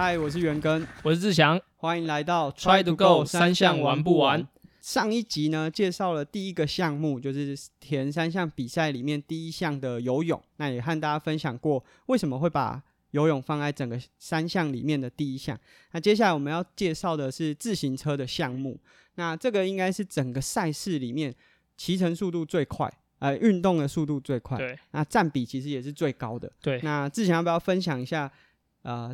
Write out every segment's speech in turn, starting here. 嗨，我是元根，我是志祥，欢迎来到 Try to Go 三项玩不玩。上一集呢介绍了第一个项目，就是田三项比赛里面第一项的游泳，那也和大家分享过为什么会把游泳放在整个三项里面的第一项。那接下来我们要介绍的是自行车的项目，那这个应该是整个赛事里面骑乘速度最快，运动的速度最快，对，那占比其实也是最高的。对，那志祥要不要分享一下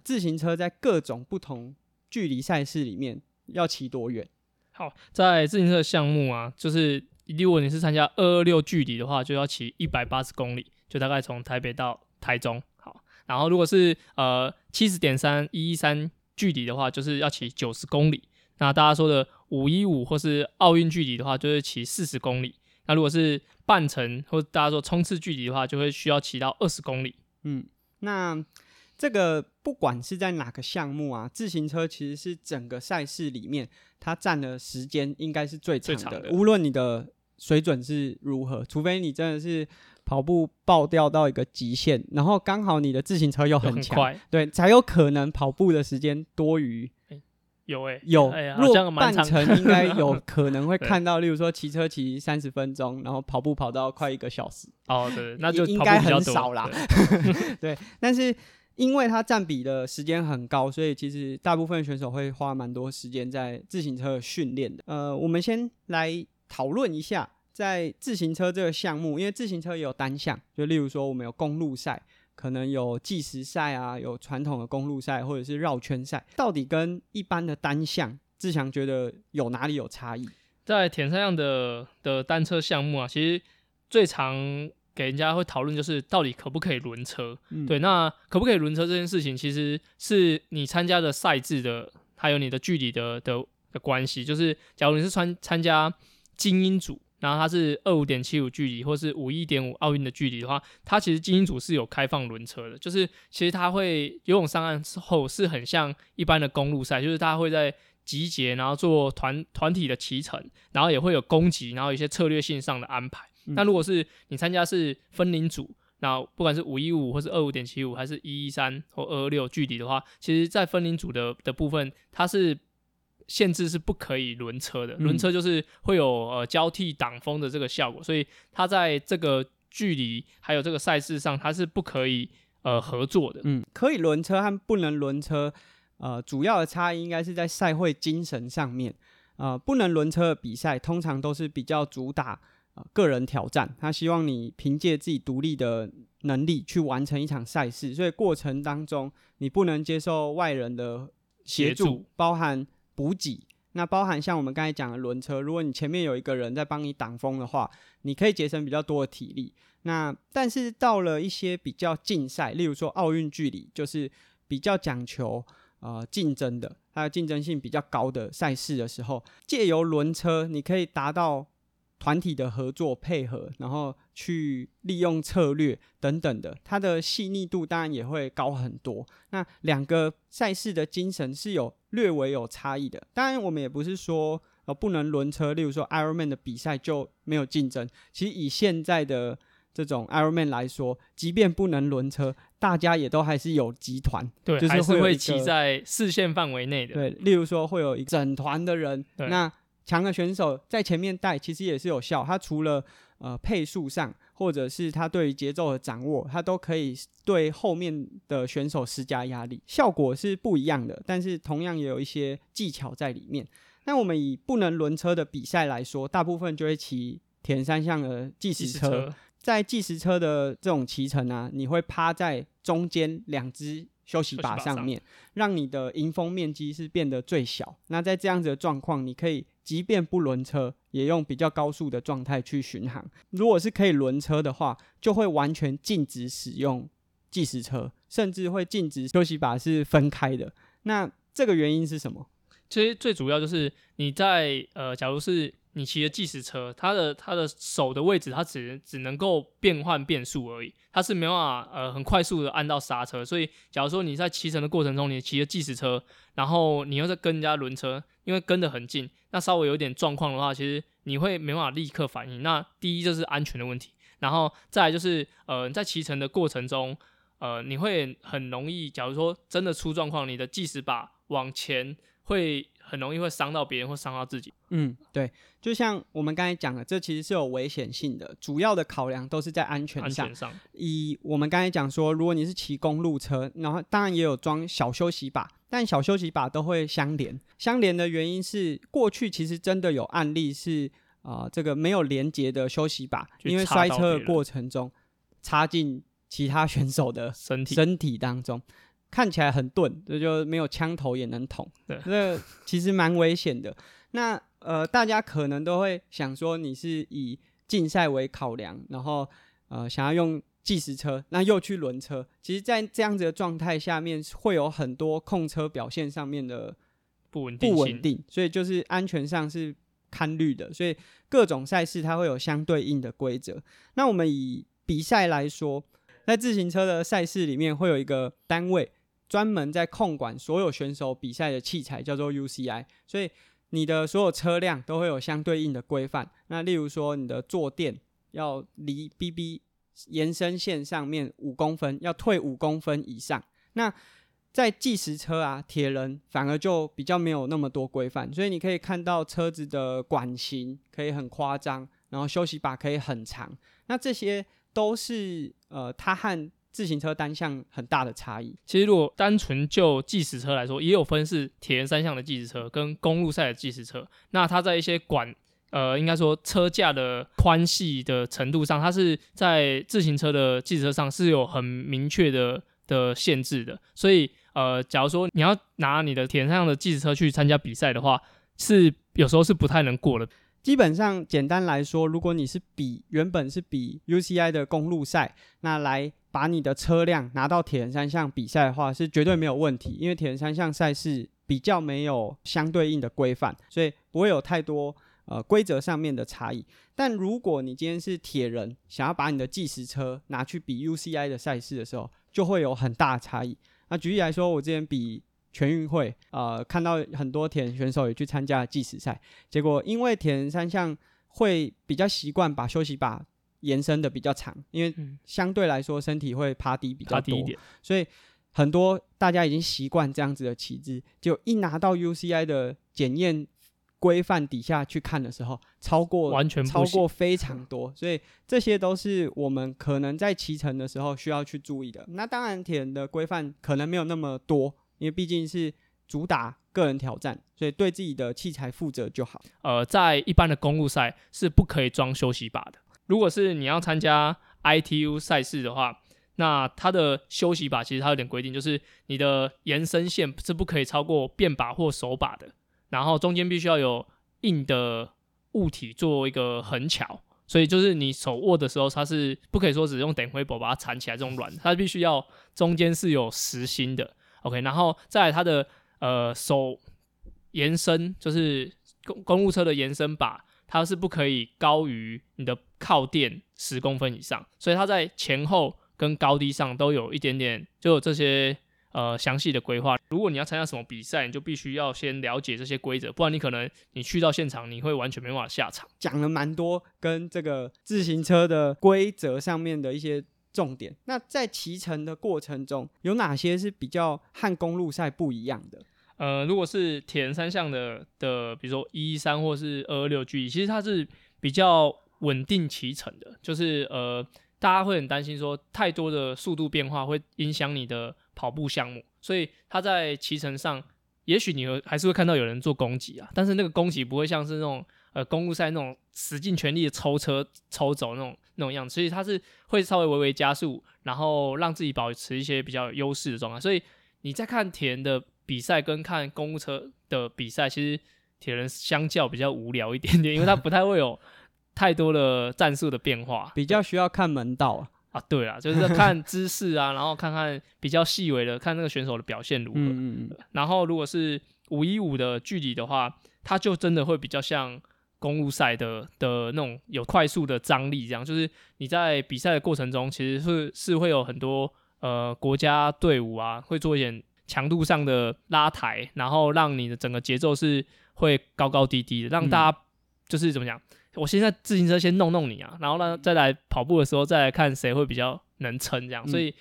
自行车在各种不同距离赛事里面要骑多远？好，在自行车的项目啊，就是如果你是参加226距离的话，就要骑180公里，就大概从台北到台中。好，然后如果是70.3113距离的话，就是要骑90公里。那大家说的515或是奥运距离的话，就是骑40公里。那如果是半程或者大家说冲刺距离的话，就会需要骑到20公里。嗯，那这个不管是在哪个项目啊，自行车其实是整个赛事里面它占的时间应该是最长的，无论你的水准是如何，除非你真的是跑步爆掉到一个极限，然后刚好你的自行车又很强，很快，对，才有可能跑步的时间多于若半程应该有可能会看到例如说骑车骑30分钟，然后跑步跑到快1个小时。哦，对，那就跑步比较多，应该很少啦。 对，但是因为它占比的时间很高，所以其实大部分选手会花蛮多时间在自行车训练的。我们先来讨论一下在自行车这个项目，因为自行车也有单项，就例如说我们有公路赛，可能有计时赛啊，有传统的公路赛或者是绕圈赛，到底跟一般的单项志祥觉得有哪里有差异？在田三项 的单车项目啊，其实最常给人家会讨论就是到底可不可以轮车。对，那可不可以轮车这件事情其实是你参加的赛制的还有你的距离 的关系。就是假如你是参加精英组，然后它是 25.75 距离或是 51.5 奥运的距离的话，它其实精英组是有开放轮车的。就是其实它会游泳上岸之后是很像一般的公路赛，就是它会在集结然后做 团体的骑乘，然后也会有攻击，然后有一些策略性上的安排。那如果是你参加是分龄组，那不管是515或是 25.75 还是113或226距离的话，其实在分龄组 的部分它是限制是不可以轮车的。轮车就是会有交替挡风的这个效果，所以它在这个距离还有这个赛事上它是不可以合作的。可以轮车和不能轮车主要的差异应该是在赛会精神上面。不能轮车的比赛通常都是比较主打个人挑战，他希望你凭借自己独立的能力去完成一场赛事，所以过程当中你不能接受外人的协助，包含补给，那包含像我们刚才讲的轮车，如果你前面有一个人在帮你挡风的话，你可以节省比较多的体力。那但是到了一些比较竞赛，例如说奥运距离，就是比较讲求竞争的，还有竞争性比较高的赛事的时候，借由轮车你可以达到团体的合作配合，然后去利用策略等等的，它的细腻度当然也会高很多。那两个赛事的精神是有略微有差异的。当然我们也不是说不能轮车例如说 Ironman 的比赛就没有竞争，其实以现在的这种 Ironman 来说，即便不能轮车，大家也都还是有集团，对，就是还是会骑在视线范围内的。对，例如说会有一整团的人，那强的选手在前面带其实也是有效，他除了配速上或者是他对于节奏的掌握，他都可以对后面的选手施加压力，效果是不一样的，但是同样也有一些技巧在里面。那我们以不能轮车的比赛来说，大部分就会骑田三项的计时车，在计时车的这种骑乘啊，你会趴在中间两只休息把上面，让你的迎风面积是变得最小。那在这样子的状况，你可以即便不轮车也用比较高速的状态去巡航。如果是可以轮车的话，就会完全禁止使用计时车，甚至会禁止休息把是分开的。那这个原因是什么？其实最主要就是你在假如是你骑的计时车，它的手的位置它只能够变换变速而已，它是没办法很快速的按到刹车。所以假如说你在骑乘的过程中，你骑的计时车，然后你又在跟人家轮车，因为跟得很近，那稍微有点状况的话，其实你会没办法立刻反应。那第一就是安全的问题，然后再来就是在骑乘的过程中你会很容易，假如说真的出状况，你的计时靶往前会很容易会伤到别人或伤到自己。嗯，对，就像我们刚才讲的，这其实是有危险性的，主要的考量都是在安全上。以我们刚才讲说，如果你是骑公路车，然后当然也有装小休息靶，但小休息靶都会相连的原因是，过去其实真的有案例是这个没有连结的休息靶，因为摔车的过程中插进其他选手的身体当中，看起来很钝，这就没有枪头也能捅，这其实蛮危险的。那大家可能都会想说，你是以竞赛为考量，然后想要用计时车，那又去轮车，其实在这样子的状态下面，会有很多控车表现上面的不稳定，所以就是安全上是堪虑的，所以各种赛事它会有相对应的规则。那我们以比赛来说，在自行车的赛事里面会有一个单位专门在控管所有选手比赛的器材，叫做 UCI， 所以你的所有车辆都会有相对应的规范。那例如说你的坐垫要离 BB 延伸线上面5公分，要退5公分以上。那在计时车铁人反而就比较没有那么多规范，所以你可以看到车子的管型可以很夸张，然后休息把可以很长，那这些都是它和自行车单项很大的差异。其实如果单纯就计时车来说，也有分是铁人三项的计时车跟公路赛的计时车，那它在一些应该说车架的宽细的程度上，它是在自行车的计时车上是有很明确的限制的，所以假如说你要拿你的铁人三项的计时车去参加比赛的话，是有时候是不太能过的。基本上简单来说，如果你是原本是比 UCI 的公路赛，那来把你的车辆拿到铁人三项比赛的话，是绝对没有问题，因为铁人三项赛事比较没有相对应的规范，所以不会有太多规则上面的差异。但如果你今天是铁人，想要把你的计时车拿去比 UCI 的赛事的时候，就会有很大的差异。那举例来说，我之前比全运会看到很多铁人选手也去参加计时赛，结果因为铁人三项会比较习惯把休息靶延伸的比较长，因为相对来说身体会趴低比较多，所以很多大家已经习惯这样子的旗帜，就一拿到 UCI 的检验规范底下去看的时候，超过非常多，所以这些都是我们可能在骑乘的时候需要去注意的。那当然铁人的规范可能没有那么多，因为毕竟是主打个人挑战，所以对自己的器材负责就好。在一般的公路赛是不可以装休息靶的，如果是你要参加 ITU 赛事的话，那它的休息靶其实它有点规定，就是你的延伸线是不可以超过变靶或手靶的，然后中间必须要有硬的物体做一个横桥，所以就是你手握的时候，它是不可以说只用等挥棒把它缠起来这种软，它必须要中间是有实心的。OK， 然后再来它的手延伸，就是公路车的延伸靶，它是不可以高于你的靠垫10公分以上，所以它在前后跟高低上都有一点点，就有这些详细的规划。如果你要参加什么比赛，你就必须要先了解这些规则，不然你可能你去到现场，你会完全没办法下场。讲了蛮多跟这个自行车的规则上面的一些重点，那在骑乘的过程中，有哪些是比较和公路赛不一样的？如果是铁人三项的比如说113或是226距离，其实它是比较稳定骑乘的，就是大家会很担心说太多的速度变化会影响你的跑步项目，所以它在骑乘上，也许你还是会看到有人做攻击但是那个攻击不会像是那种公路赛那种使尽全力的抽车抽走那种样子，所以它是会稍微微加速，然后让自己保持一些比较优势的状态。所以你在看铁人的比赛跟看公路车的比赛，其实铁人相较比较无聊一点点，因为它不太会有太多的战术的变化，比较需要看门道对啦，就是看姿势然后看比较细微的，看那个选手的表现如何。然后如果是515的距离的话，它就真的会比较像公路赛的那种有快速的张力，这样就是你在比赛的过程中，其实是会有很多国家队伍会做一点强度上的拉抬，然后让你的整个节奏是会高高低低的，让大家就是怎么讲，我现在自行车先弄弄你然后再来跑步的时候再来看谁会比较能撑这样，所以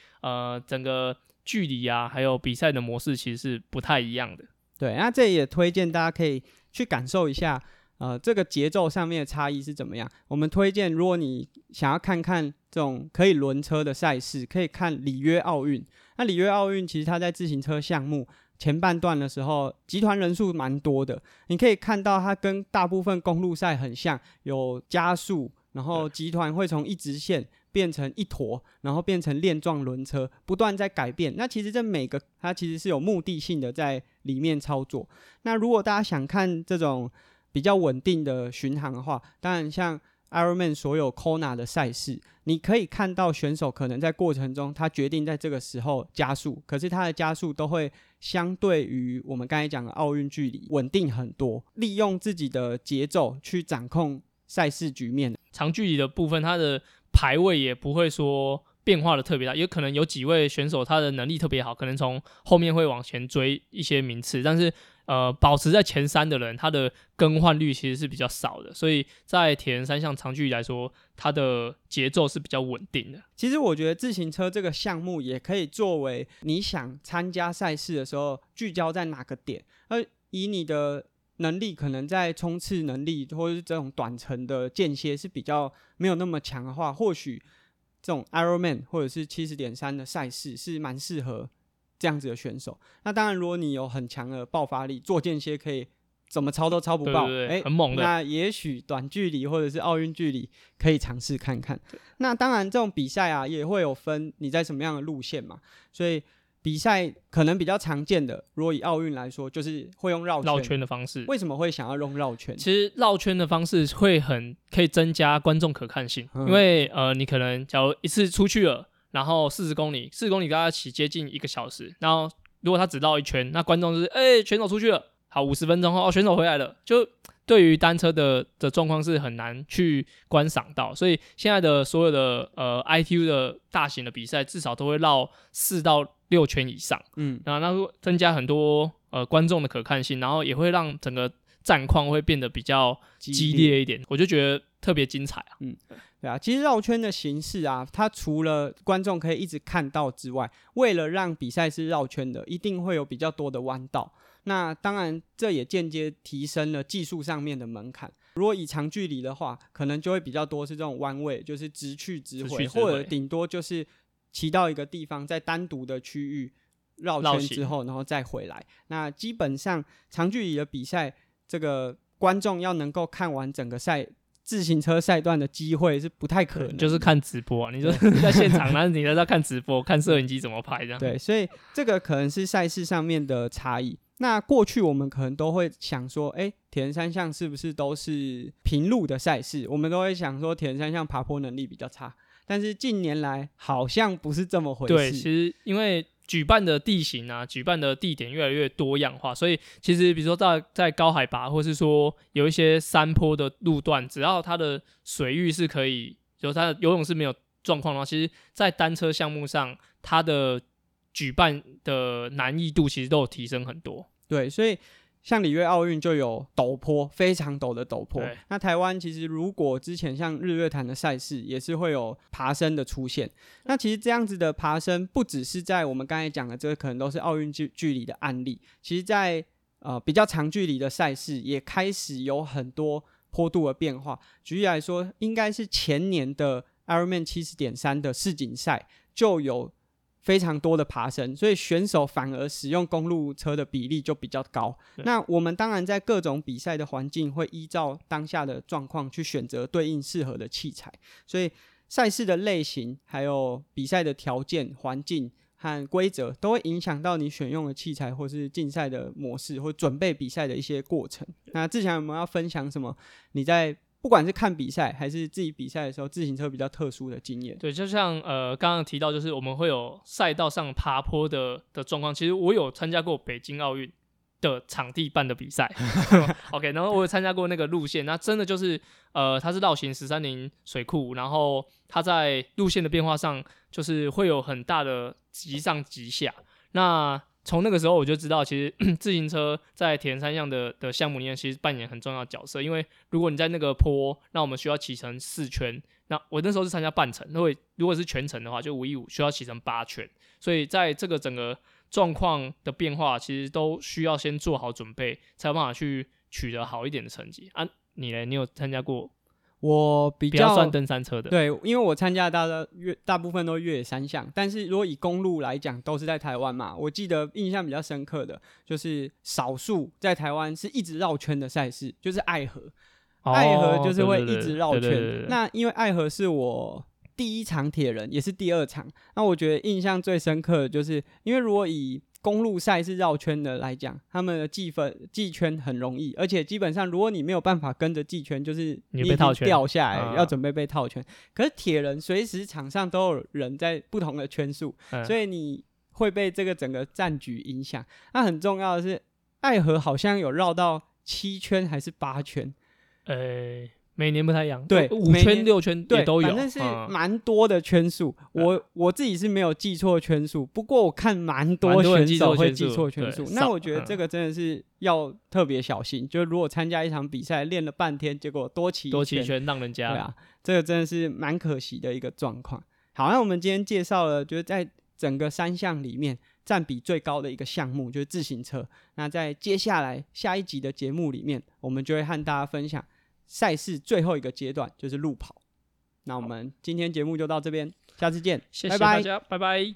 整个距离啊还有比赛的模式其实是不太一样的。对，那这也推荐大家可以去感受一下这个节奏上面的差异是怎么样。我们推荐如果你想要看看这种可以轮车的赛事，可以看里约奥运。那里约奥运其实它在自行车项目前半段的时候集团人数蛮多的，你可以看到它跟大部分公路赛很像，有加速，然后集团会从一直线变成一坨，然后变成链状轮车，不断在改变。那其实这每个它其实是有目的性的在里面操作。那如果大家想看这种比较稳定的巡航的话，当然像 Ironman 所有 Kona 的赛事，你可以看到选手可能在过程中他决定在这个时候加速，可是他的加速都会相对于我们刚才讲的奥运距离稳定很多，利用自己的节奏去掌控赛事局面。长距离的部分他的排位也不会说变化的特别大，也可能有几位选手他的能力特别好，可能从后面会往前追一些名次，但是保持在前三的人他的更换率其实是比较少的，所以在铁人三项长距离来说他的节奏是比较稳定的。其实我觉得自行车这个项目也可以作为你想参加赛事的时候聚焦在哪个点，而以你的能力可能在冲刺能力或是这种短程的间歇是比较没有那么强的话，或许这种 Ironman 或者是 70.3 的赛事是蛮适合这样子的选手。那当然如果你有很强的爆发力，做间歇可以怎么超都超不爆，对对对，很猛的，那也许短距离或者是奥运距离可以尝试看看。那当然这种比赛啊也会有分你在什么样的路线嘛，所以比赛可能比较常见的，如果以奥运来说就是会用绕圈的方式。为什么会想要用绕圈？其实绕圈的方式会很可以增加观众可看性，因为你可能假如一次出去了然后40公里大概起接近1个小时，然后如果他只绕一圈，那观众就是选手出去了，好50分钟后选手回来了，就对于单车的状况是很难去观赏到。所以现在的所有的ITU 的大型的比赛至少都会绕4到6圈以上，那会增加很多观众的可看性，然后也会让整个战况会变得比较激烈一点，我就觉得特别精彩啊。对啊，其实绕圈的形式啊，它除了观众可以一直看到之外，为了让比赛是绕圈的，一定会有比较多的弯道。那当然这也间接提升了技术上面的门槛。如果以长距离的话，可能就会比较多是这种弯位，就是直去直回，或者顶多就是骑到一个地方，在单独的区域绕圈之后然后再回来。那基本上长距离的比赛，这个观众要能够看完整个自行车赛段的机会是不太可能，就是看直播啊，你就在现场然后你在看直播看摄影机怎么拍这样。对，所以这个可能是赛事上面的差异。那过去我们可能都会想说铁人三项是不是都是平路的赛事，我们都会想说铁人三项爬坡能力比较差，但是近年来好像不是这么回事。对，其实因为举办的地形啊，举办的地点越来越多样化，所以其实比如说在高海拔，或是说有一些山坡的路段，只要它的水域是可以，就是它的游泳是没有状况的话，其实在单车项目上它的举办的难易度其实都有提升很多。对，所以像里约奥运就有陡坡，非常陡的陡坡。那台湾其实如果之前像日月潭的赛事也是会有爬升的出现，那其实这样子的爬升不只是在我们刚才讲的这个可能都是奥运距离的案例，其实在比较长距离的赛事也开始有很多坡度的变化。举例来说，应该是前年的 Ironman 70.3 的世锦赛就有非常多的爬升，所以选手反而使用公路车的比例就比较高。那我们当然在各种比赛的环境会依照当下的状况去选择对应适合的器材，所以赛事的类型还有比赛的条件环境和规则都会影响到你选用的器材，或是竞赛的模式，或准备比赛的一些过程。那志强有没有要分享什么你在不管是看比赛还是自己比赛的时候自行车比较特殊的经验？对，就像刚刚提到，就是我们会有赛道上爬坡的状况。其实我有参加过北京奥运的场地办的比赛OK， 然后我有参加过那个路线，那真的就是它是绕行13陵水库，然后它在路线的变化上就是会有很大的急上急下。那从那个时候我就知道，其实自行车在铁人三项的项目里面其实扮演很重要的角色。因为如果你在那个坡，那我们需要骑乘4圈，那我那时候是参加半程，如果是全程的话就515需要骑成8圈，所以在这个整个状况的变化其实都需要先做好准备，才有办法去取得好一点的成绩啊。你咧，你有参加过？我比较算登山车的，对，因为我参加的大部分都越野三项，但是如果以公路来讲都是在台湾嘛，我记得印象比较深刻的就是少数在台湾是一直绕圈的赛事，就是爱河。爱河就是会一直绕圈，对，那因为爱河是我第一场铁人也是第二场，那我觉得印象最深刻的就是因为如果以公路赛是绕圈的来讲，他们的计圈很容易，而且基本上如果你没有办法跟着计圈，就是你已经掉下来要准备被套圈，可是铁人随时场上都有人在不同的圈数，所以你会被这个整个战局影响。那很重要的是爱河好像有绕到7圈还是8圈，每年不太一样，对，5圈6圈也都有，反正是蛮多的圈数。我自己是没有记错圈数，不过我看蛮多选手会记错圈数。那我觉得这个真的是要特别小心，就如果参加一场比赛练了半天，结果多骑一圈让人家，对啊，这个真的是蛮可惜的一个状况。好，那我们今天介绍了就是在整个三项里面占比最高的一个项目就是自行车。那在接下来下一集的节目里面，我们就会和大家分享赛事最后一个阶段就是路跑。那我们今天节目就到这边，下次见，谢谢大家，拜拜。